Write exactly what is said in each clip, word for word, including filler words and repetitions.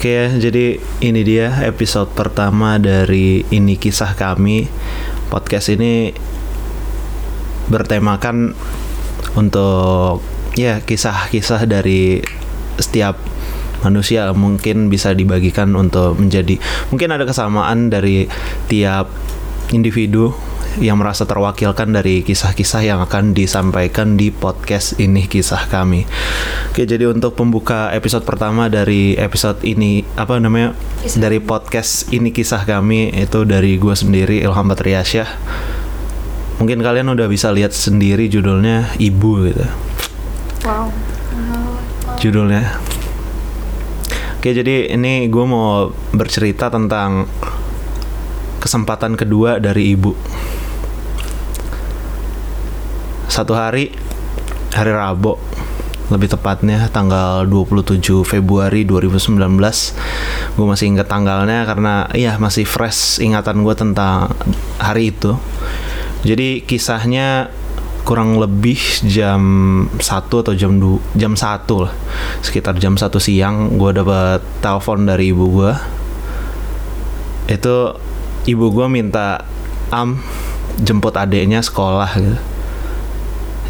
Oke ya, jadi ini dia episode pertama dari Ini Kisah Kami. Podcast ini bertemakan untuk ya kisah-kisah dari setiap manusia, mungkin bisa dibagikan untuk menjadi, mungkin ada kesamaan dari tiap individu yang merasa terwakilkan dari kisah-kisah yang akan disampaikan di podcast Ini Kisah Kami. Oke, jadi untuk pembuka episode pertama dari episode ini, apa namanya, dari podcast Ini Kisah Kami, itu dari gue sendiri, Ilhamad Riasyah. Mungkin kalian udah bisa lihat sendiri judulnya Ibu gitu. Wow. Judulnya. Oke, jadi ini gue mau bercerita tentang kesempatan kedua dari ibu. Satu hari, hari Rabu, lebih tepatnya tanggal dua puluh tujuh Februari dua ribu sembilan belas. Gue masih ingat tanggalnya karena ya masih fresh ingatan gue tentang hari itu. Jadi kisahnya kurang lebih jam satu atau jam dua, jam satu lah. Sekitar jam satu siang gue dapat telepon dari ibu gue. Itu ibu gue minta am jemput adeknya sekolah gitu.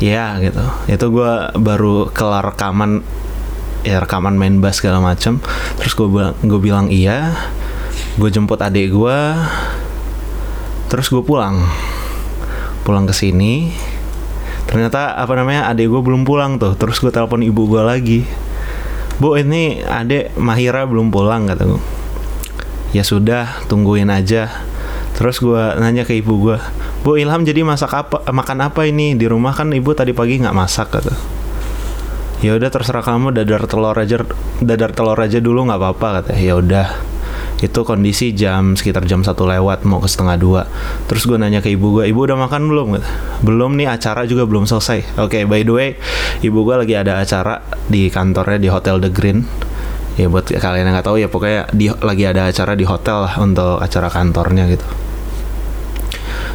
Ya gitu. Itu gue baru kelar rekaman, ya rekaman main bass segala macem. Terus gue bilang, gue bilang iya. Gue jemput adek gue. Terus gue pulang, pulang ke sini. Ternyata apa namanya adek gue belum pulang tuh. Terus gue telepon ibu gue lagi. Bu, ini adek Mahira belum pulang, kata gue. Ya sudah, tungguin aja. Terus gue nanya ke ibu gue, Bu, Ilham jadi masak apa, makan apa ini? Di rumah kan ibu tadi pagi nggak masak, kata. Ya udah terserah kamu, dadar telur aja, dadar telur aja dulu nggak apa-apa, kata. Ya udah. Itu kondisi jam sekitar jam satu lewat mau ke setengah dua. Terus gue nanya ke ibu gue, ibu udah makan belum? Kata. Belum nih, acara juga belum selesai. Oke, okay, by the way, ibu gue lagi ada acara di kantornya di Hotel The Green. Ya buat kalian yang nggak tahu ya pokoknya di, lagi ada acara di hotel lah untuk acara kantornya gitu.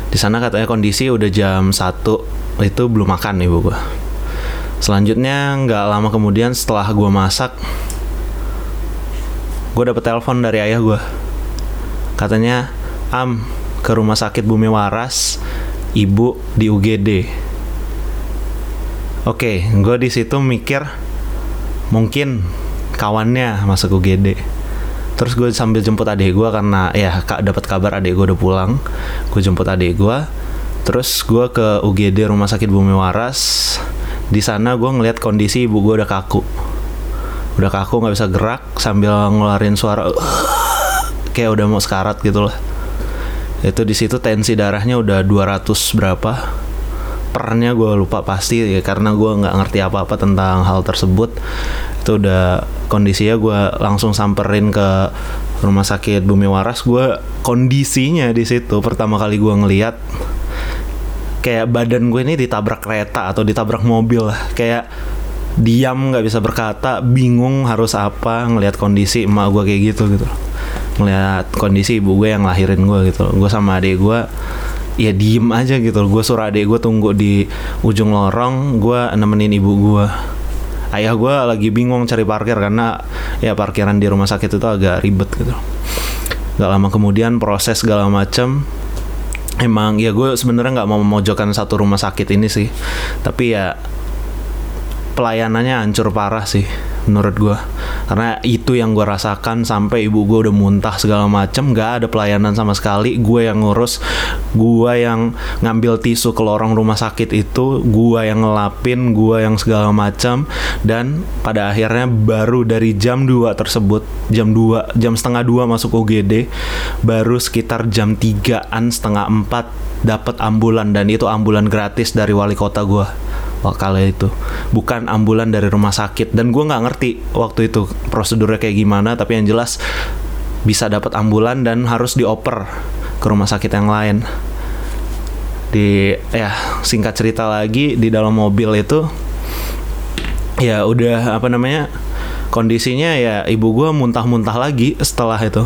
Di sana katanya kondisi udah jam satu itu belum makan ibu gua. Selanjutnya nggak lama kemudian setelah gua masak, gua dapet telepon dari ayah gua. Katanya, "Am, ke rumah sakit Bumi Waras, ibu di U G D." Oke, gua di situ mikir mungkin kawannya masuk U G D. Terus gue sambil jemput adik gue karena ya kak dapat kabar adik gue udah pulang. Gue jemput adik gue. Terus gue ke U G D Rumah Sakit Bumi Waras. Di sana gue ngeliat kondisi ibu gue udah kaku, udah kaku nggak bisa gerak sambil ngeluarin suara kayak udah mau sekarat gitulah. Itu di situ tensi darahnya udah dua ratus berapa. Pernya gue lupa pasti ya, karena gue nggak ngerti apa-apa tentang hal tersebut. Itu udah kondisinya gue langsung samperin ke rumah sakit Bumi Waras. Gue kondisinya di situ pertama kali gue ngeliat kayak badan gue ini ditabrak kereta atau ditabrak mobil lah. Kayak diam nggak bisa berkata, bingung harus apa ngelihat kondisi emak gue kayak gitu gitu. Ngelihat kondisi ibu gue yang lahirin gue gitu. Gue sama adik gue ya diem aja gitu. Gue suruh adik gue tunggu di ujung lorong. Gue nemenin ibu gue. Ayah gue lagi bingung cari parkir karena ya parkiran di rumah sakit itu agak ribet gitu. Gak lama kemudian proses segala macam. Emang ya gue sebenarnya nggak mau memojokkan satu rumah sakit ini sih, tapi ya pelayanannya hancur parah sih menurut gue. Karena itu yang gue rasakan sampai ibu gue udah muntah segala macam, nggak ada pelayanan sama sekali. Gue yang ngurus, gue yang ngambil tisu ke lorong rumah sakit itu, gue yang ngelapin, gue yang segala macam. Dan pada akhirnya baru dari jam dua tersebut, jam dua, jam setengah dua masuk U G D, baru sekitar jam tigaan setengah empat dapat ambulan, dan itu ambulan gratis dari wali kota gue. Kali itu bukan ambulan dari rumah sakit, dan gue nggak ngerti waktu itu prosedurnya kayak gimana, tapi yang jelas bisa dapat ambulan dan harus dioper ke rumah sakit yang lain. Di ya singkat cerita lagi, di dalam mobil itu ya udah apa namanya kondisinya ya ibu gue muntah-muntah lagi setelah itu.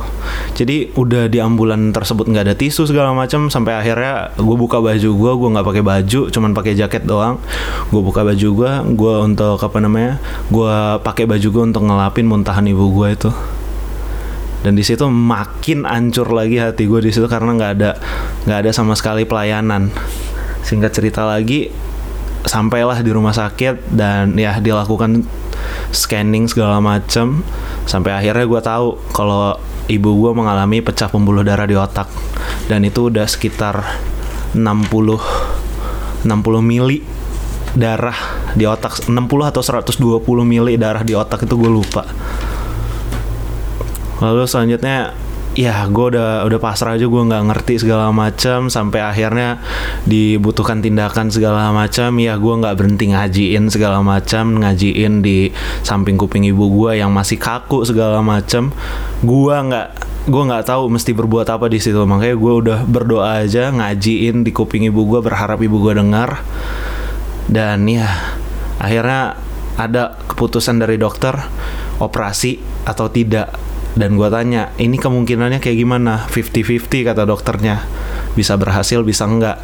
Jadi udah di ambulan tersebut nggak ada tisu segala macam, sampai akhirnya gue buka baju gue, gue nggak pakai baju, cuman pakai jaket doang. Gue buka baju gue, gue untuk apa namanya, gue pakai baju gue untuk ngelapin muntahan ibu gue itu. Dan di situ makin hancur lagi hati gue di situ karena nggak ada nggak ada sama sekali pelayanan. Singkat cerita lagi, sampailah di rumah sakit dan ya dilakukan scanning segala macam sampai akhirnya gue tahu kalau ibu gue mengalami pecah pembuluh darah di otak, dan itu udah sekitar enam puluh mili darah di otak, enam puluh atau seratus dua puluh mili darah di otak itu gue lupa. Lalu selanjutnya ya gue udah udah pasrah aja, gue nggak ngerti segala macam sampai akhirnya dibutuhkan tindakan segala macam. Ya gue nggak berhenti ngajiin segala macam, ngajiin di samping kuping ibu gue yang masih kaku segala macam. Gue nggak gue nggak tahu mesti berbuat apa di situ, makanya gue udah berdoa aja, ngajiin di kuping ibu gue, berharap ibu gue dengar. Dan ya akhirnya ada keputusan dari dokter operasi atau tidak, dan gue tanya ini kemungkinannya kayak gimana, fifty-fifty kata dokternya, bisa berhasil bisa enggak.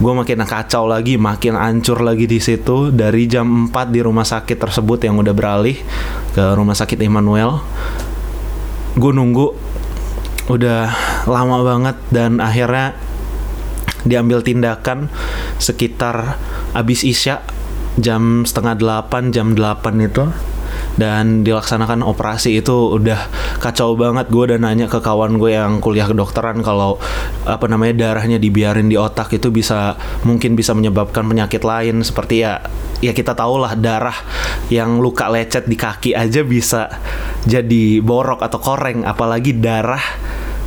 Gue makin kacau lagi, makin hancur lagi di situ. Dari jam empat di rumah sakit tersebut yang udah beralih ke rumah sakit Emanuel, gue nunggu udah lama banget, dan akhirnya diambil tindakan sekitar abis isya jam setengah delapan, jam delapan itu, dan dilaksanakan operasi. Itu udah kacau banget. Gue udah nanya ke kawan gue yang kuliah kedokteran kalau apa namanya darahnya dibiarin di otak itu bisa mungkin bisa menyebabkan penyakit lain, seperti ya ya kita tahulah darah yang luka lecet di kaki aja bisa jadi borok atau koreng, apalagi darah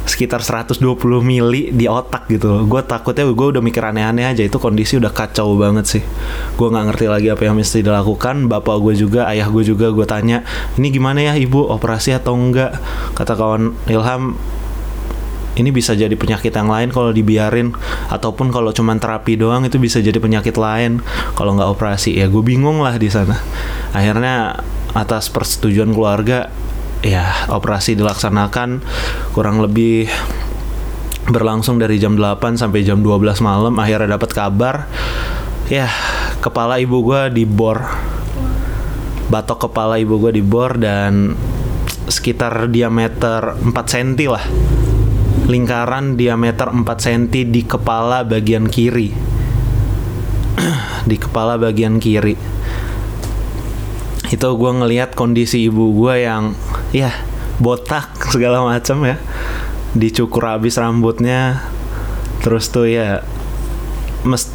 sekitar seratus dua puluh mili di otak gitu. Gue takutnya gue udah mikir aneh-aneh aja. Itu kondisi udah kacau banget sih. Gue gak ngerti lagi apa yang mesti dilakukan. Bapak gue juga, ayah gue juga, gue tanya ini gimana ya ibu, operasi atau enggak. Kata kawan Ilham, ini bisa jadi penyakit yang lain kalau dibiarin, ataupun kalau cuma terapi doang itu bisa jadi penyakit lain kalau gak operasi. Ya gue bingung lah di sana. Akhirnya atas persetujuan keluarga, ya operasi dilaksanakan. Kurang lebih berlangsung dari jam delapan sampai jam dua belas malam. Akhirnya dapat kabar, ya kepala ibu gue dibor, batok kepala ibu gue dibor, dan sekitar diameter empat sentimeter lah, lingkaran diameter empat sentimeter di kepala bagian kiri. Di kepala bagian kiri itu gue ngelihat kondisi ibu gue yang ya botak segala macam, ya dicukur habis rambutnya. Terus tuh ya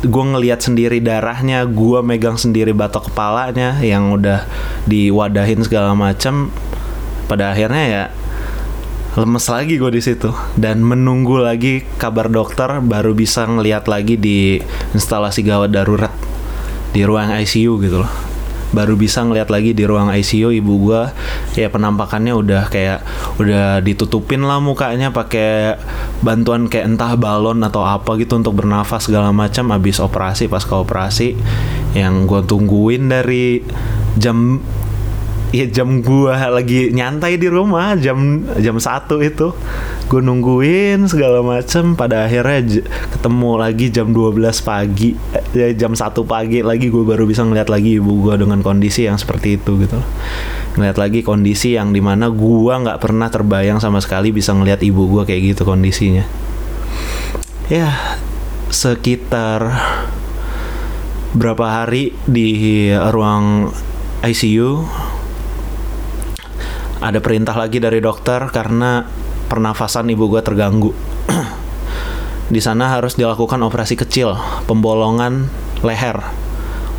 gue ngelihat sendiri darahnya, gue megang sendiri batok kepalanya yang udah diwadahin segala macam. Pada akhirnya ya lemes lagi gue di situ, dan menunggu lagi kabar dokter baru bisa ngelihat lagi di instalasi gawat darurat di ruang I C U gitu loh. Baru bisa ngeliat lagi di ruang I C U ibu gue, ya penampakannya udah kayak udah ditutupin lah mukanya pakai bantuan kayak entah balon atau apa gitu untuk bernafas segala macam. Abis operasi, pasca operasi yang gue tungguin dari jam ya jam gue lagi nyantai di rumah jam jam satu itu gue nungguin segala macam. Pada akhirnya j- ketemu lagi jam dua belas pagi, eh, jam satu pagi lagi gue baru bisa ngeliat lagi ibu gue dengan kondisi yang seperti itu gitu. Ngeliat lagi kondisi yang dimana gue nggak pernah terbayang sama sekali bisa ngeliat ibu gue kayak gitu kondisinya. Ya sekitar berapa hari di ruang I C U ada perintah lagi dari dokter karena pernafasan ibu gue terganggu. Di sana harus dilakukan operasi kecil, pembolongan leher,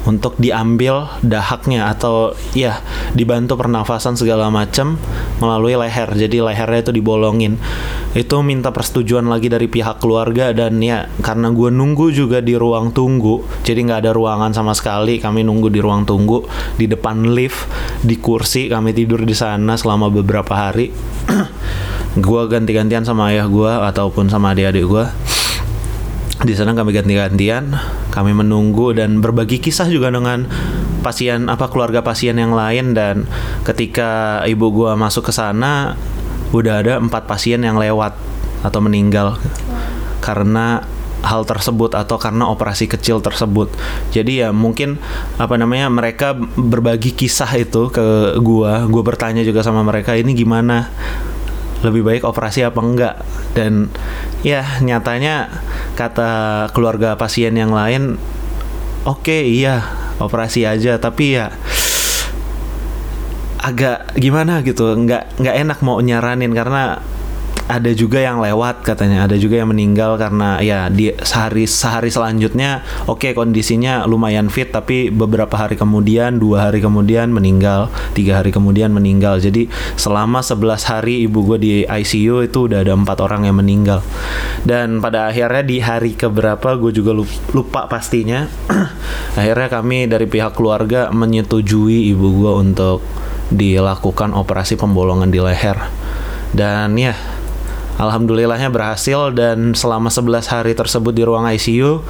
untuk diambil dahaknya atau ya dibantu pernafasan segala macam melalui leher. Jadi lehernya itu dibolongin. Itu minta persetujuan lagi dari pihak keluarga, dan ya karena gue nunggu juga di ruang tunggu, jadi gak ada ruangan sama sekali. Kami nunggu di ruang tunggu, di depan lift, di kursi, kami tidur di sana selama beberapa hari. Gue ganti-gantian sama ayah gue ataupun sama adik-adik gue. Di sana kami ganti-gantian, kami menunggu dan berbagi kisah juga dengan pasien apa keluarga pasien yang lain. Dan ketika ibu gua masuk ke sana, udah ada empat pasien yang lewat atau meninggal karena hal tersebut atau karena operasi kecil tersebut. Jadi ya mungkin apa namanya mereka berbagi kisah itu ke gua. Gua bertanya juga sama mereka, ini gimana lebih baik operasi apa enggak. Dan ya nyatanya kata keluarga pasien yang lain, oke, iya operasi aja, tapi ya agak gimana gitu, nggak nggak enak mau nyaranin karena ada juga yang lewat katanya, ada juga yang meninggal karena ya di sehari sehari selanjutnya oke, kondisinya lumayan fit, tapi beberapa hari kemudian, dua hari kemudian meninggal, tiga hari kemudian meninggal. Jadi selama sebelas hari ibu gue di I C U itu udah ada empat orang yang meninggal. Dan pada akhirnya di hari keberapa gue juga lupa pastinya akhirnya kami dari pihak keluarga menyetujui ibu gue untuk dilakukan operasi pembolongan di leher. Dan ya alhamdulillahnya berhasil, dan selama sebelas hari tersebut di ruang I C U,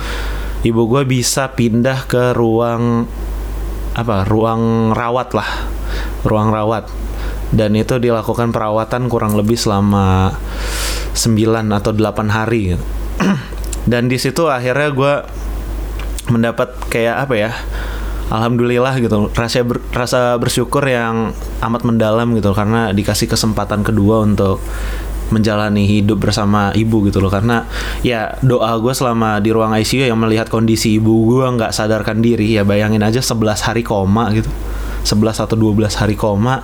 ibu gue bisa pindah ke ruang apa, ruang rawat lah, ruang rawat. Dan itu dilakukan perawatan kurang lebih selama sembilan atau delapan hari. Dan di situ akhirnya gue mendapat kayak apa ya, alhamdulillah gitu, rasa ber, rasa bersyukur yang amat mendalam gitu, karena dikasih kesempatan kedua untuk menjalani hidup bersama ibu gitu loh. Karena ya doa gue selama di ruang I C U yang melihat kondisi ibu gue gak sadarkan diri, ya bayangin aja sebelas hari koma gitu, sebelas atau dua belas hari koma.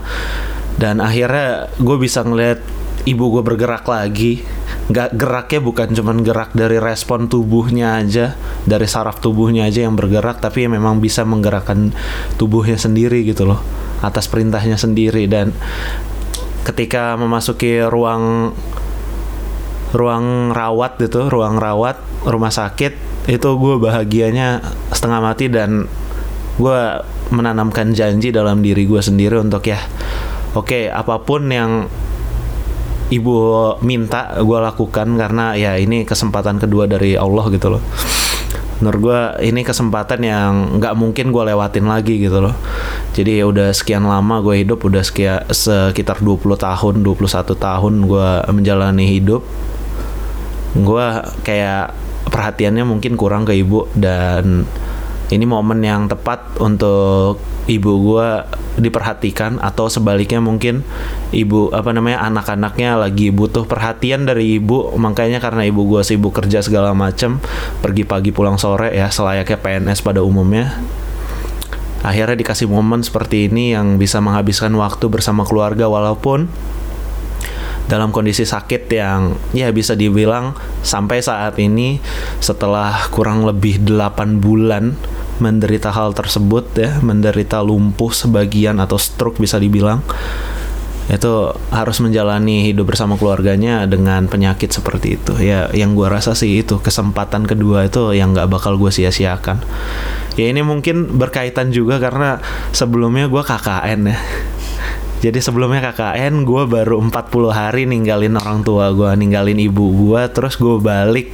Dan akhirnya gue bisa ngeliat ibu gue bergerak lagi. Gak, geraknya bukan cuman gerak dari respon tubuhnya aja, dari saraf tubuhnya aja yang bergerak, tapi ya memang bisa menggerakkan tubuhnya sendiri gitu loh, atas perintahnya sendiri. Dan ketika memasuki ruang ruang rawat gitu, ruang rawat rumah sakit, itu gue bahagianya setengah mati. Dan gue menanamkan janji dalam diri gue sendiri untuk ya oke, apapun yang ibu minta gue lakukan, karena ya ini kesempatan kedua dari Allah gitu loh. Menurut gue ini kesempatan yang gak mungkin gue lewatin lagi gitu loh. Jadi ya udah sekian lama gue hidup, udah sekian, sekitar dua puluh tahun, dua puluh satu tahun gue menjalani hidup. Gue kayak perhatiannya mungkin kurang ke ibu, dan ini momen yang tepat untuk ibu gue diperhatikan, atau sebaliknya mungkin ibu apa namanya anak-anaknya lagi butuh perhatian dari ibu. Makanya karena ibu gue sibuk kerja segala macem, pergi pagi pulang sore ya selayaknya P N S pada umumnya, akhirnya dikasih momen seperti ini yang bisa menghabiskan waktu bersama keluarga walaupun dalam kondisi sakit yang ya bisa dibilang sampai saat ini setelah kurang lebih delapan bulan menderita hal tersebut ya, menderita lumpuh sebagian atau stroke bisa dibilang, itu harus menjalani hidup bersama keluarganya dengan penyakit seperti itu. Ya yang gue rasa sih itu kesempatan kedua itu yang gak bakal gue sia-siakan. Ya ini mungkin berkaitan juga karena sebelumnya gue K K N ya. Jadi sebelumnya K K N gue baru empat puluh hari ninggalin orang tua gue, ninggalin ibu gue. Terus gue balik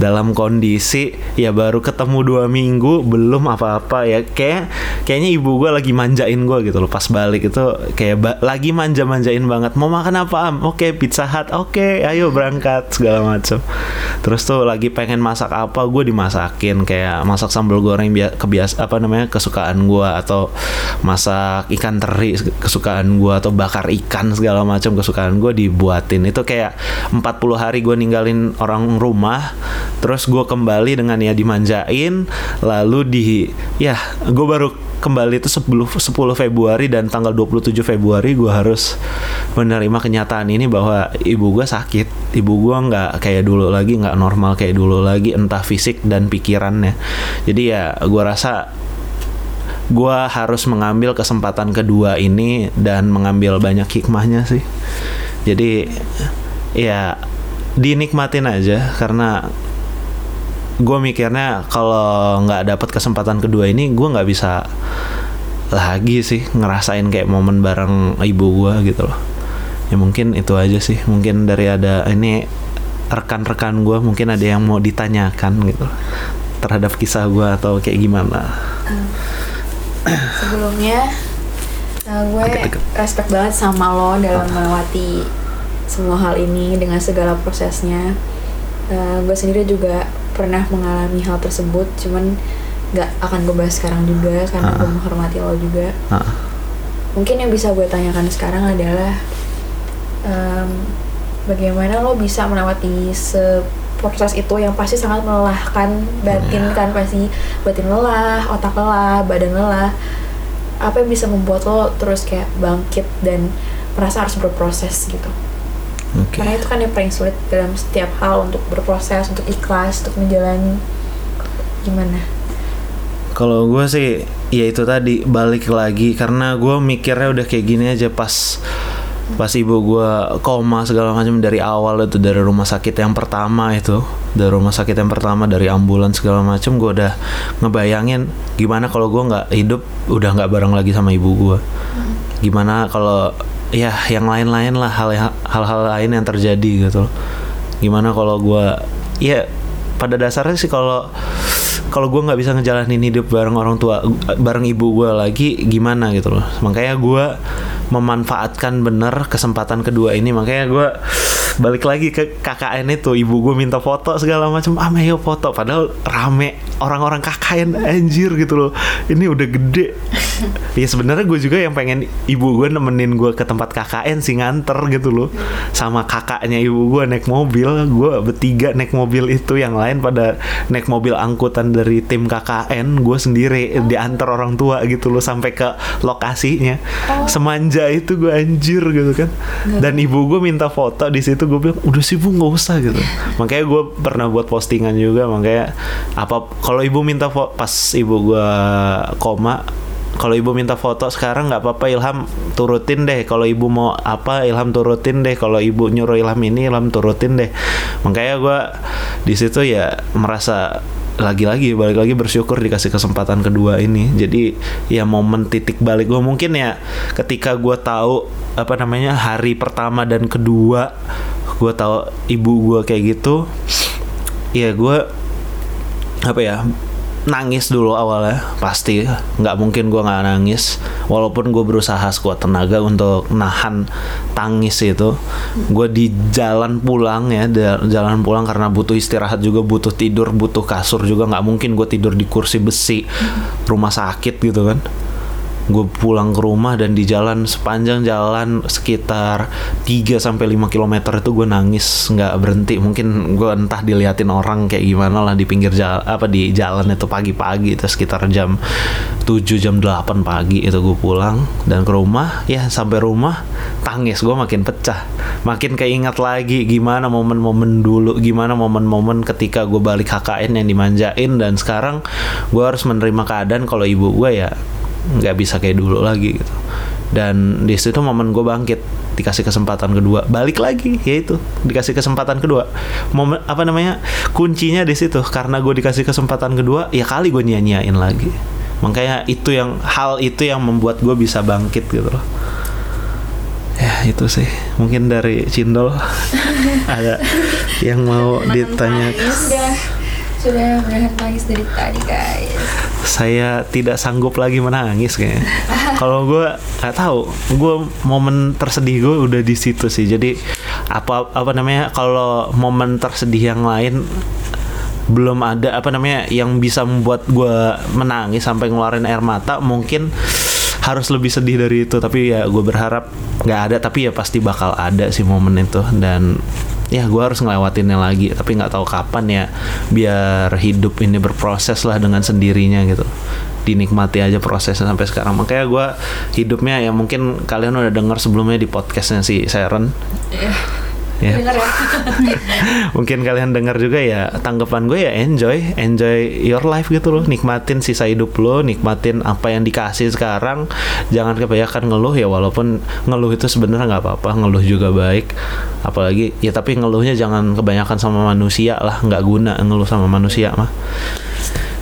dalam kondisi ya baru ketemu dua minggu, belum apa-apa ya. Kayak, kayaknya ibu gue lagi manjain gue gitu loh. Pas balik itu kayak ba- lagi manja-manjain banget. Mau makan apa, Am? Oke, Pizza Hut. Oke, ayo berangkat segala macem. Terus tuh lagi pengen masak apa, gue dimasakin. Keyak masak sambal goreng kebiasa, apa namanya, kesukaan gue. Atau masak ikan teri kesukaan gue, atau bakar ikan segala macam kesukaan gue dibuatin. Itu kayak empat puluh hari gue ninggalin orang rumah, terus gue kembali dengan ya dimanjain, lalu di ya gue baru kembali itu sepuluh Februari, dan tanggal dua puluh tujuh Februari gue harus menerima kenyataan ini bahwa ibu gue sakit, ibu gue nggak kayak dulu lagi, nggak normal kayak dulu lagi, entah fisik dan pikirannya. Jadi ya gue rasa gue harus mengambil kesempatan kedua ini dan mengambil banyak hikmahnya sih. Jadi ya dinikmatin aja, karena gue mikirnya kalau nggak dapat kesempatan kedua ini gue nggak bisa lagi sih ngerasain kayak momen bareng ibu gue gitu loh. Ya mungkin itu aja sih, mungkin dari ada ini rekan-rekan gue mungkin ada yang mau ditanyakan gitu loh, terhadap kisah gue atau kayak gimana. Sebelumnya uh, gue respect banget sama lo dalam melewati semua hal ini dengan segala prosesnya. Uh, gue sendiri juga pernah mengalami hal tersebut, cuman gak akan gue bahas sekarang juga karena uh-uh. gue menghormati lo juga. uh-uh. Mungkin yang bisa gue tanyakan sekarang adalah um, bagaimana lo bisa melewati se proses itu yang pasti sangat melelahkan batin yeah. kan, pasti batin lelah, otak lelah, badan lelah. Apa yang bisa membuat lo terus kayak bangkit dan merasa harus berproses gitu? Okay. Karena itu kan yang paling sulit dalam setiap hal, untuk berproses, untuk ikhlas, untuk menjalani. Gimana? Kalau gue sih ya itu tadi, balik lagi, karena gue mikirnya udah kayak gini aja pas pas ibu gue koma segala macam dari awal itu, dari rumah sakit yang pertama itu dari rumah sakit yang pertama dari ambulan segala macam, gue udah ngebayangin gimana kalau gue nggak hidup, udah nggak bareng lagi sama ibu gue, gimana kalau ya yang lain-lain lah, hal-hal lain yang terjadi gitu, gimana kalau gue ya pada dasarnya sih kalau kalau gue nggak bisa ngejalanin hidup bareng orang tua, bareng ibu gue lagi, gimana gitu loh. Makanya gue memanfaatkan bener kesempatan kedua ini. Makanya gue balik lagi ke K K N itu, ibu gue minta foto segala macam, ah ayo foto, padahal rame orang-orang K K N anjir gitu loh, ini udah gede. Ya sebenarnya gue juga yang pengen ibu gue nemenin gue ke tempat K K N sih, nganter gitu loh, sama kakaknya ibu gue naik mobil, gue bertiga naik mobil itu, yang lain pada naik mobil angkutan dari tim K K N, gue sendiri diantar orang tua gitu loh sampai ke lokasinya. Semanja itu gue anjir gitu kan, dan ibu gue minta foto di situ, gue bilang udah sih bu nggak usah gitu. Makanya gue pernah buat postingan juga, makanya apa kalau ibu minta foto pas ibu gue koma, kalau ibu minta foto sekarang nggak apa-apa Ilham turutin deh, kalau ibu mau apa Ilham turutin deh, kalau ibu nyuruh Ilham ini Ilham turutin deh. Makanya gue di situ ya merasa lagi-lagi balik lagi bersyukur dikasih kesempatan kedua ini. Jadi ya momen titik balik gue mungkin ya ketika gue tahu apa namanya hari pertama dan kedua gue tahu ibu gue kayak gitu, ya gue apa ya nangis dulu awalnya, pasti nggak mungkin gue nggak nangis, walaupun gue berusaha sekuat tenaga untuk nahan tangis itu. Gue di jalan pulang ya, jalan pulang karena butuh istirahat juga, butuh tidur, butuh kasur juga, nggak mungkin gue tidur di kursi besi rumah sakit gitu kan. Gue pulang ke rumah dan di jalan, sepanjang jalan sekitar tiga sampai lima kilometer itu gue nangis nggak berhenti. Mungkin gue entah diliatin orang kayak gimana lah di pinggir jalan, apa di jalan itu pagi-pagi itu sekitar jam tujuh jam delapan pagi itu gue pulang dan ke rumah. Ya sampai rumah tangis gue makin pecah, makin keingat lagi gimana momen-momen dulu, gimana momen-momen ketika gue balik K K N yang dimanjain, dan sekarang gue harus menerima keadaan kalau ibu gue ya nggak bisa kayak dulu lagi gitu. Dan di situ momen gue bangkit, dikasih kesempatan kedua, balik lagi yaitu dikasih kesempatan kedua. Momen apa namanya kuncinya di situ, karena gue dikasih kesempatan kedua ya kali gue nyanyiain lagi. Makanya itu yang hal itu yang membuat gue bisa bangkit gitu loh. Ya itu sih mungkin dari Cindol ada yang mau ditanya. Sudah menahan tangis dari tadi guys. Saya tidak sanggup lagi menangis kayaknya. Kalau gue nggak tahu, gue momen tersedih gue udah di situ sih. Jadi apa apa namanya kalau momen tersedih yang lain belum ada apa namanya yang bisa membuat gue menangis sampai ngeluarin air mata, mungkin harus lebih sedih dari itu. Tapi ya gue berharap nggak ada, tapi ya pasti bakal ada sih momen itu, dan ya gue harus ngelewatinnya lagi, tapi nggak tahu kapan ya, biar hidup ini berproses lah dengan sendirinya gitu, dinikmati aja prosesnya sampai sekarang. Makanya gue hidupnya ya mungkin kalian udah dengar sebelumnya di podcastnya si Sharon yeah. Yeah. Dengar ya. Mungkin kalian dengar juga ya, tanggapan gue ya enjoy enjoy your life gitu loh, nikmatin sisa hidup lo, nikmatin apa yang dikasih sekarang, jangan kebanyakan ngeluh ya, walaupun ngeluh itu sebenarnya nggak apa-apa, ngeluh juga baik, apalagi ya tapi ngeluhnya jangan kebanyakan sama manusia lah, nggak guna ngeluh sama manusia mah.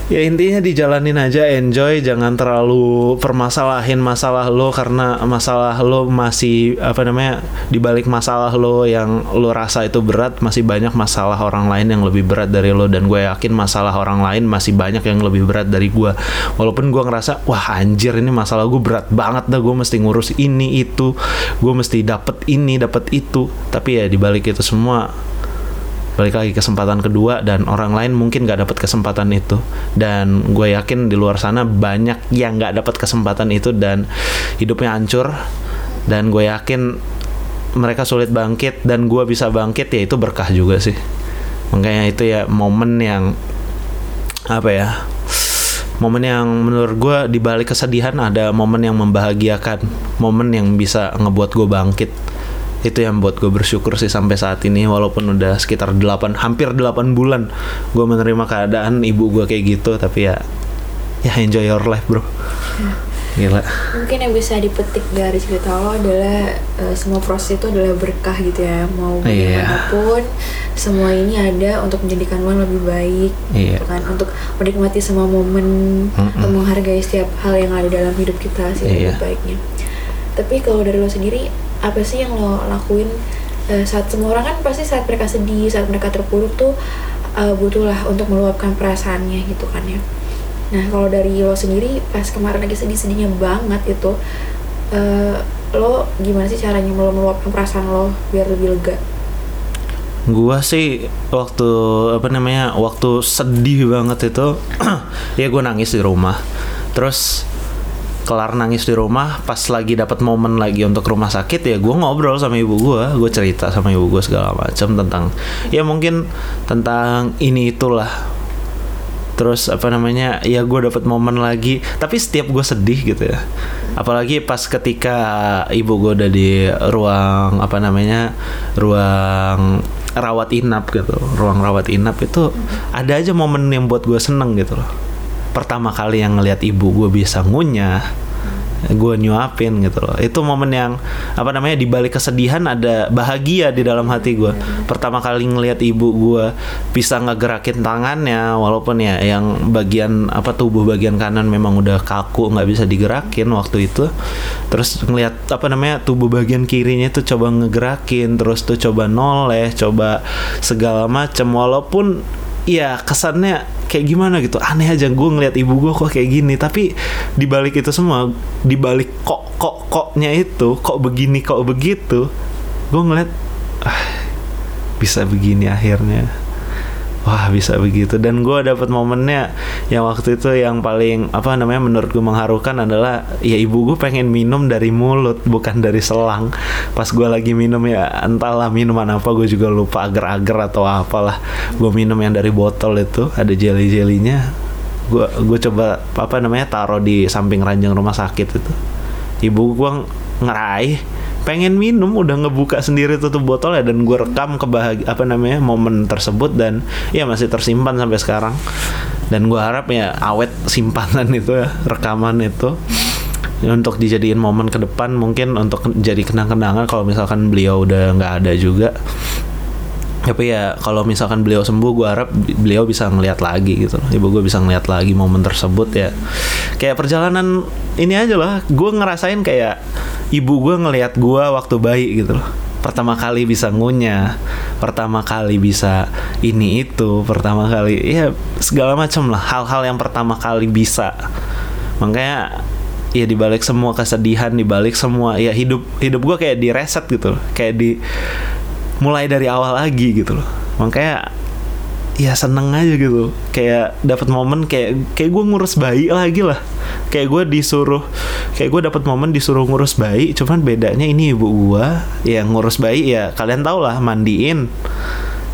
Ya intinya dijalanin aja, enjoy, jangan terlalu permasalahin masalah lo, karena masalah lo masih apa namanya di balik masalah lo yang lo rasa itu berat, masih banyak masalah orang lain yang lebih berat dari lo, dan gue yakin masalah orang lain masih banyak yang lebih berat dari gue. Walaupun gue ngerasa wah anjir ini masalah gue berat banget dah, gue mesti ngurus ini itu, gue mesti dapet ini dapet itu, tapi ya di balik itu semua balik lagi kesempatan kedua, dan orang lain mungkin gak dapat kesempatan itu, dan gue yakin di luar sana banyak yang gak dapat kesempatan itu dan hidupnya hancur, dan gue yakin mereka sulit bangkit dan gue bisa bangkit, ya itu berkah juga sih. Makanya itu ya momen yang apa ya, momen yang menurut gue di balik kesedihan ada momen yang membahagiakan, momen yang bisa ngebuat gue bangkit. Itu yang buat gue bersyukur sih sampai saat ini, walaupun udah sekitar delapan, hampir delapan bulan gue menerima keadaan ibu gue kayak gitu. Tapi ya, ya enjoy your life bro. Gila. Mungkin yang bisa dipetik dari cerita lo adalah uh, semua proses itu adalah berkah gitu ya. Mau bagaimanapun, yeah, semua ini ada untuk menjadikan lo lebih baik, yeah, kan? Untuk menikmati semua momen, untuk menghargai setiap hal yang ada dalam hidup kita sih, yeah, lebih baiknya. Tapi kalau dari lo sendiri, apa sih yang lo lakuin uh, saat semua orang kan pasti saat mereka sedih, saat mereka terpuruk tuh uh, butuhlah untuk meluapkan perasaannya gitu kan ya. Nah kalau dari lo sendiri pas kemarin lagi sedih-sedihnya banget itu, uh, lo gimana sih caranya lo meluapkan perasaan lo biar lebih lega? Gua sih waktu apa namanya waktu sedih banget itu ya gua nangis di rumah. Terus kelar nangis di rumah, pas lagi dapat momen lagi untuk rumah sakit ya gue ngobrol sama ibu gue, gue cerita sama ibu gue segala macam tentang ya mungkin tentang ini itulah. Terus apa namanya ya gue dapet momen lagi, tapi setiap gue sedih gitu ya, apalagi pas ketika ibu gue udah di ruang apa namanya ruang rawat inap gitu, ruang rawat inap itu ada aja momen yang buat gue seneng gitu loh. Pertama kali yang ngelihat ibu gue bisa ngunyah, gue nyuapin gitu loh. Itu momen yang apa namanya di balik kesedihan ada bahagia di dalam hati gue. Pertama kali ngelihat ibu gue bisa ngegerakin tangannya, walaupun ya yang bagian apa tubuh bagian kanan memang udah kaku nggak bisa digerakin waktu itu. Terus ngelihat apa namanya tubuh bagian kirinya tuh coba ngegerakin, terus tuh coba noleh, coba segala macam, walaupun ya kesannya kayak gimana gitu, aneh aja gue ngeliat ibu gue kok kayak gini. Tapi dibalik itu semua, dibalik kok kok koknya itu, kok begini kok begitu, gue ngeliat ah, bisa begini akhirnya, wah bisa begitu. Dan gue dapet momennya yang waktu itu yang paling apa namanya menurut gue mengharukan adalah ya ibu gue pengen minum dari mulut bukan dari selang. Pas gue lagi minum ya entahlah minuman apa, gue juga lupa, agar-agar atau apalah, gue minum yang dari botol itu ada jeli-jelinya. Gue gue coba apa namanya taruh di samping ranjang rumah sakit itu. Ibu gue ngeraih pengen minum, udah ngebuka sendiri tutup botolnya, dan gue rekam kebahagi apa namanya momen tersebut, dan ya masih tersimpan sampai sekarang. Dan gue harap ya awet simpanan itu ya, rekaman itu ya, untuk dijadiin momen ke depan, mungkin untuk jadi kenang-kenangan kalau misalkan beliau udah nggak ada juga. Tapi ya kalau misalkan beliau sembuh, gue harap beliau bisa ngeliat lagi gitu, ibu gue bisa ngeliat lagi momen tersebut. Ya kayak perjalanan ini aja lah, gue ngerasain kayak ibu gue ngelihat gue waktu bayi gitu loh. Pertama kali bisa ngunyah, pertama kali bisa ini itu, pertama kali ya segala macam lah, hal-hal yang pertama kali bisa. Makanya ya dibalik semua kesedihan, dibalik semua ya hidup hidup gue kayak di reset gitu loh, kayak di mulai dari awal lagi gitu loh. Makanya ya seneng aja gitu, kayak dapat momen kayak kayak gue ngurus bayi lagi lah, kayak gue disuruh kayak gue dapat momen disuruh ngurus bayi. Cuman bedanya ini ibu gue yang ngurus bayi ya kalian tau lah, mandiin,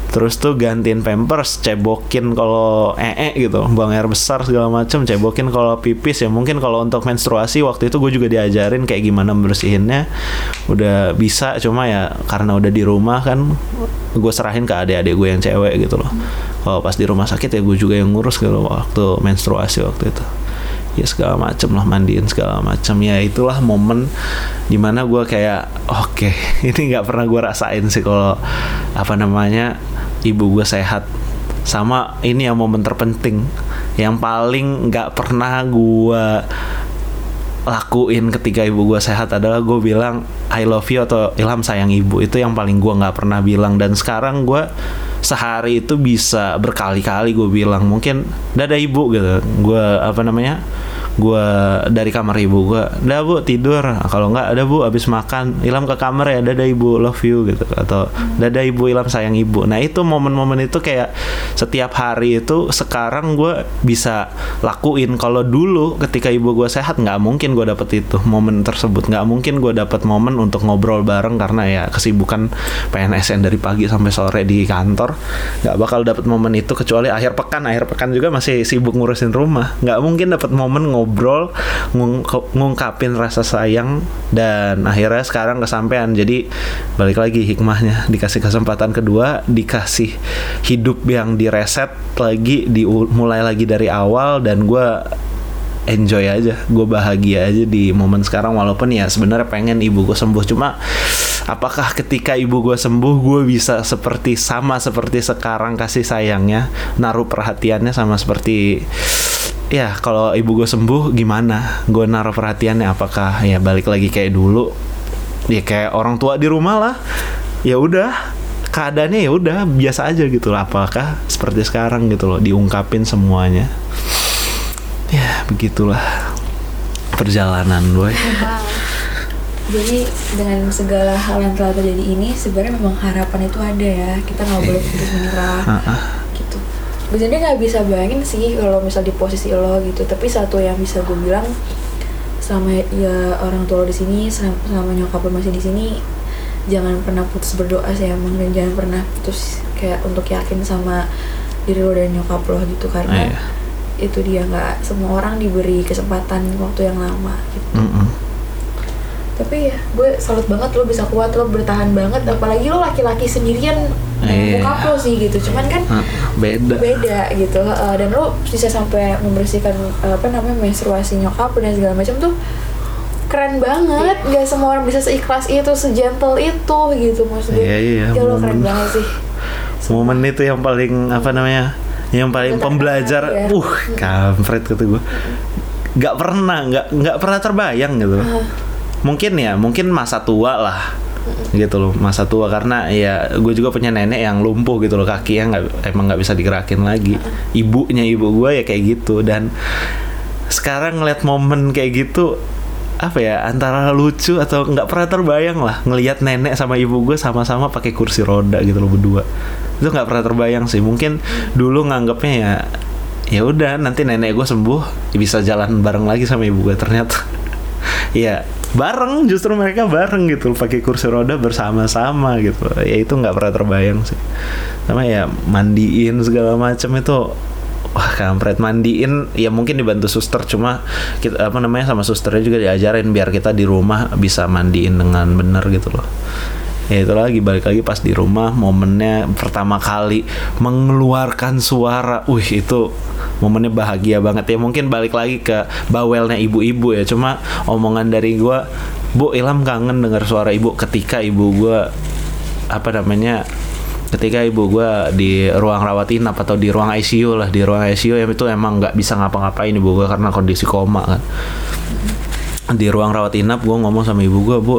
terus tuh gantiin pampers, cebokin kalau ee gitu, buang air besar segala macam, cebokin kalau pipis. Ya mungkin kalau untuk menstruasi waktu itu gue juga diajarin kayak gimana bersihinnya, udah bisa. Cuma ya karena udah di rumah kan, gue serahin ke adik-adik gue yang cewek gitu loh. Kalau pas di rumah sakit ya gue juga yang ngurus gitu waktu menstruasi waktu itu. Ya segala macem lah, mandiin segala macem. Ya itulah momen dimana gue kayak oke, okay, ini gak pernah gue rasain sih kalau apa namanya ibu gue sehat. Sama ini yang momen terpenting yang paling gak pernah gue lakuin ketika ibu gue sehat adalah gue bilang I love you atau Ilham sayang ibu. Itu yang paling gue gak pernah bilang, dan sekarang gue sehari itu bisa berkali-kali gue bilang mungkin dadah ibu gitu. Gue apa namanya gue dari kamar ibu gue, dah bu tidur, kalau enggak ada bu abis makan, Ilham ke kamar ya, dadah ibu love you gitu, atau dadah ibu Ilham sayang ibu. Nah itu momen-momen itu kayak setiap hari itu sekarang gue bisa lakuin. Kalau dulu ketika ibu gue sehat nggak mungkin gue dapet itu momen tersebut, nggak mungkin gue dapet momen untuk ngobrol bareng karena ya kesibukan P N S N dari pagi sampai sore di kantor, nggak bakal dapet momen itu kecuali akhir pekan. Akhir pekan juga masih sibuk ngurusin rumah, nggak mungkin dapet momen ngobrol ngung- ngungkapin rasa sayang, dan akhirnya sekarang kesampean. Jadi balik lagi hikmahnya, dikasih kesempatan kedua, dikasih hidup yang direset lagi, dimulai lagi dari awal, dan gue enjoy aja, gue bahagia aja di momen sekarang. Walaupun ya sebenarnya pengen ibu gue sembuh, cuma apakah ketika ibu gue sembuh gue bisa seperti sama seperti sekarang kasih sayangnya, naruh perhatiannya sama seperti ya kalau ibu gue sembuh gimana gue naruh perhatiannya, apakah ya balik lagi kayak dulu ya kayak orang tua di rumah lah, ya udah keadaannya ya udah biasa aja gitu lah, apakah seperti sekarang gitu loh, diungkapin semuanya. Ya begitulah perjalanan gue. Wow. Jadi dengan segala hal yang telah terjadi ini sebenarnya memang harapan itu ada ya, kita nggak boleh putus menyerah uh-uh. gitu. Biasanya nggak bisa bayangin sih kalau misal di posisi lo gitu, tapi satu yang bisa gue bilang sama ya orang tua lo di sini, sama nyokap lo masih di sini, jangan pernah putus berdoa sih emang, dan jangan pernah putus kayak untuk yakin sama diri lo dan nyokap lo gitu, karena uh, iya. itu dia, nggak semua orang diberi kesempatan waktu yang lama gitu. Mm-mm. Tapi ya gue salut banget lo bisa kuat, lo bertahan banget, apalagi lo laki-laki sendirian yeah. bokap lo sih gitu, cuman kan beda beda gitu, uh, dan lo bisa sampai membersihkan uh, apa namanya menstruasi nyokap dan segala macam tuh keren banget, nggak semua orang bisa seikhlas itu, segentle itu gitu maksud gue. Yeah, yeah, ya lo keren banget sih. Momen itu yang paling apa namanya, yang paling Tentang pembelajar, ya. uh, kampret gitu gue, nggak pernah, nggak nggak pernah terbayang gitu. Uh. Mungkin ya, mungkin masa tua lah, uh. gitu loh, masa tua karena ya gue juga punya nenek yang lumpuh gitu loh, kakinya nggak emang nggak bisa digerakin lagi. Uh. Ibunya ibu gue ya kayak gitu, dan sekarang ngeliat momen kayak gitu apa ya, antara lucu atau nggak pernah terbayang lah, ngelihat nenek sama ibu gue sama-sama pakai kursi roda gitu loh berdua. Itu nggak pernah terbayang sih, mungkin dulu nganggapnya ya ya udah nanti nenek gue sembuh bisa jalan bareng lagi sama ibu gue, ternyata ya bareng, justru mereka bareng gitu pakai kursi roda bersama-sama gitu, ya itu nggak pernah terbayang sih. Sama ya mandiin segala macam itu, wah kampret. Mandiin ya mungkin dibantu suster, cuma kita, apa namanya sama susternya juga diajarin biar kita di rumah bisa mandiin dengan benar gitu loh. Ya itu lagi, balik lagi pas di rumah momennya pertama kali mengeluarkan suara, wih itu momennya bahagia banget. Ya mungkin balik lagi ke bawelnya ibu-ibu ya, cuma omongan dari gue, bu Ilham kangen dengar suara ibu ketika ibu gue apa namanya ketika ibu gue di ruang rawat inap atau di ruang I C U lah, di ruang I C U yang itu emang nggak bisa ngapa-ngapain ibu gue karena kondisi koma kan. Di ruang rawat inap gue ngomong sama ibu gue, bu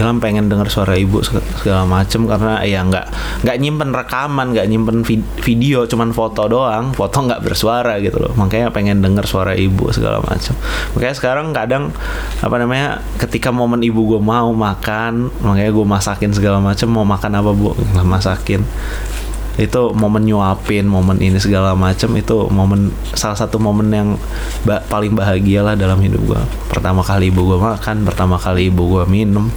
Ilham pengen dengar suara ibu segala macem, karena ya nggak nggak nyimpen rekaman, nggak nyimpen video, cuman foto doang, foto nggak bersuara gitu loh, makanya pengen dengar suara ibu segala macem. Makanya sekarang kadang apa namanya ketika momen ibu gue mau makan, makanya gue masakin segala macem, mau makan apa bu, nggak masakin. Itu momen nyuapin, momen ini segala macem, itu momen salah satu momen yang ba- paling bahagia lah dalam hidup gue. Pertama kali ibu gue makan, pertama kali ibu gue minum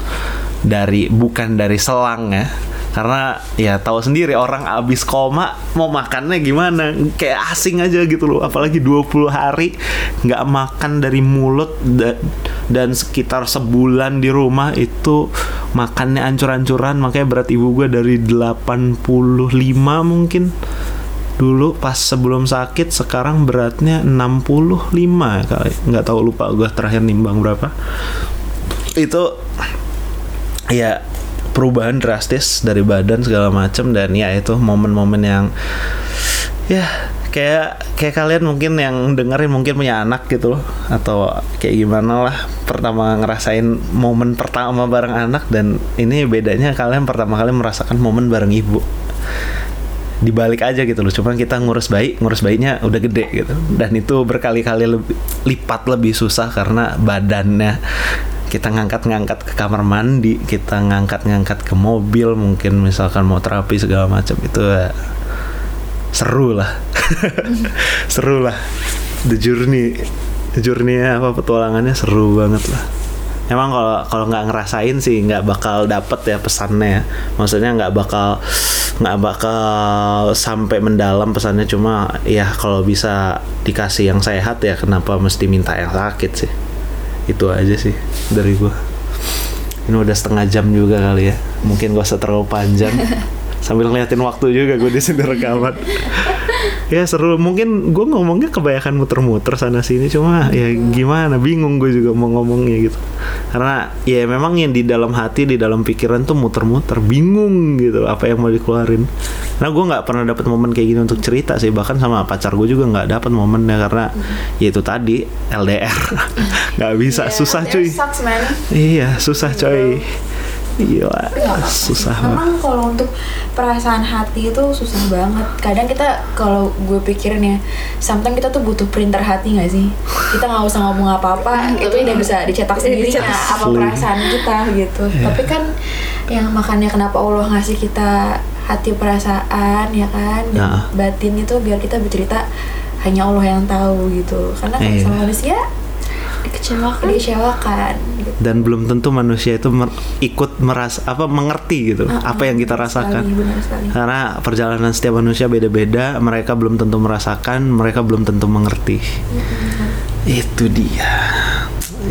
dari bukan dari selang ya, karena ya tahu sendiri orang abis koma mau makannya gimana, kayak asing aja gitu loh, apalagi dua puluh hari nggak makan dari mulut, da- dan sekitar sebulan di rumah itu makannya ancur-ancuran. Makanya berat ibu gue dari delapan puluh lima mungkin dulu pas sebelum sakit, sekarang beratnya enam puluh lima kali, nggak tahu lupa gue terakhir nimbang berapa. Itu ya perubahan drastis dari badan segala macam, dan ya itu momen-momen yang ya kayak kayak kalian mungkin yang dengerin mungkin punya anak gitu loh, atau kayak gimana lah pertama ngerasain momen pertama bareng anak, dan ini bedanya kalian pertama kali merasakan momen bareng ibu. dibalik aja gitu loh. Cuma kita ngurus bayi, ngurus bayinya udah gede gitu. Dan itu berkali-kali lebih, lipat lebih susah karena badannya kita ngangkat-ngangkat ke kamar mandi, kita ngangkat-ngangkat ke mobil, mungkin misalkan mau terapi segala macam itu ya, seru lah. Seru lah. The journey, journey-nya apa petualangannya seru banget lah. Emang kalau kalau nggak ngerasain sih nggak bakal dapet ya pesannya, maksudnya nggak bakal nggak bakal sampai mendalam pesannya. Cuma ya kalau bisa dikasih yang sehat ya kenapa mesti minta yang sakit sih, itu aja sih dari gua. Ini udah setengah jam juga kali ya, mungkin gua usah terlalu panjang. Sambil ngeliatin waktu juga gue di sini rekaman. Ya seru, mungkin gue ngomongnya kebanyakan muter-muter sana sini, cuma ya gimana, bingung gue juga mau ngomongnya gitu. Karena ya memang yang di dalam hati, di dalam pikiran tuh muter-muter, bingung gitu apa yang mau dikeluarin. Karena gue nggak pernah dapat momen kayak gini untuk cerita sih, bahkan sama pacar gue juga nggak dapat momennya karena ya itu tadi L D R, nggak bisa, yeah, susah cuy. Sucks, iya susah cuy. Iya, susah banget. Memang kalau untuk perasaan hati itu susah banget. Kadang kita kalau gue pikirin ya, sometimes kita tuh butuh printer hati nggak sih? Kita nggak usah ngomong apa-apa, itu udah bisa dicetak sendiri apa perasaan kita gitu. Yeah. Tapi kan yang makanya kenapa Allah ngasih kita hati perasaan ya kan, nah, batin itu biar kita bercerita hanya Allah yang tahu gitu. Karena kan yeah, sama manusia dikecewakan, dikecewakan gitu. Dan belum tentu manusia itu mer- ikut merasa apa mengerti gitu, uh, apa yang kita rasakan. Sekali, benar sekali. Karena perjalanan setiap manusia beda-beda, mereka belum tentu merasakan, mereka belum tentu mengerti. Mm-hmm. Itu dia.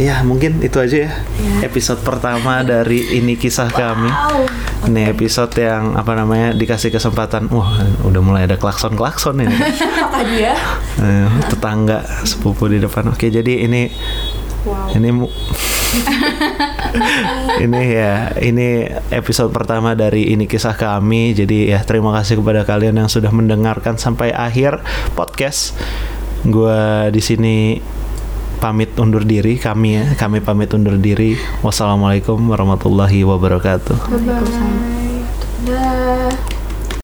Ya mungkin itu aja ya, ya. Episode pertama dari Ini Kisah Kami. Wow. Ini episode yang apa namanya dikasih kesempatan. Wah udah mulai ada klakson-klakson ini. Tadi ya. Tetangga sepupu di depan. Oke jadi ini wow. Ini mu- ini ya, ini episode pertama dari Ini Kisah Kami. Jadi ya terima kasih kepada kalian yang sudah mendengarkan sampai akhir podcast. Gua di sini pamit undur diri, kami ya, kami pamit undur diri. Wassalamualaikum warahmatullahi wabarakatuh. Bye. Bye.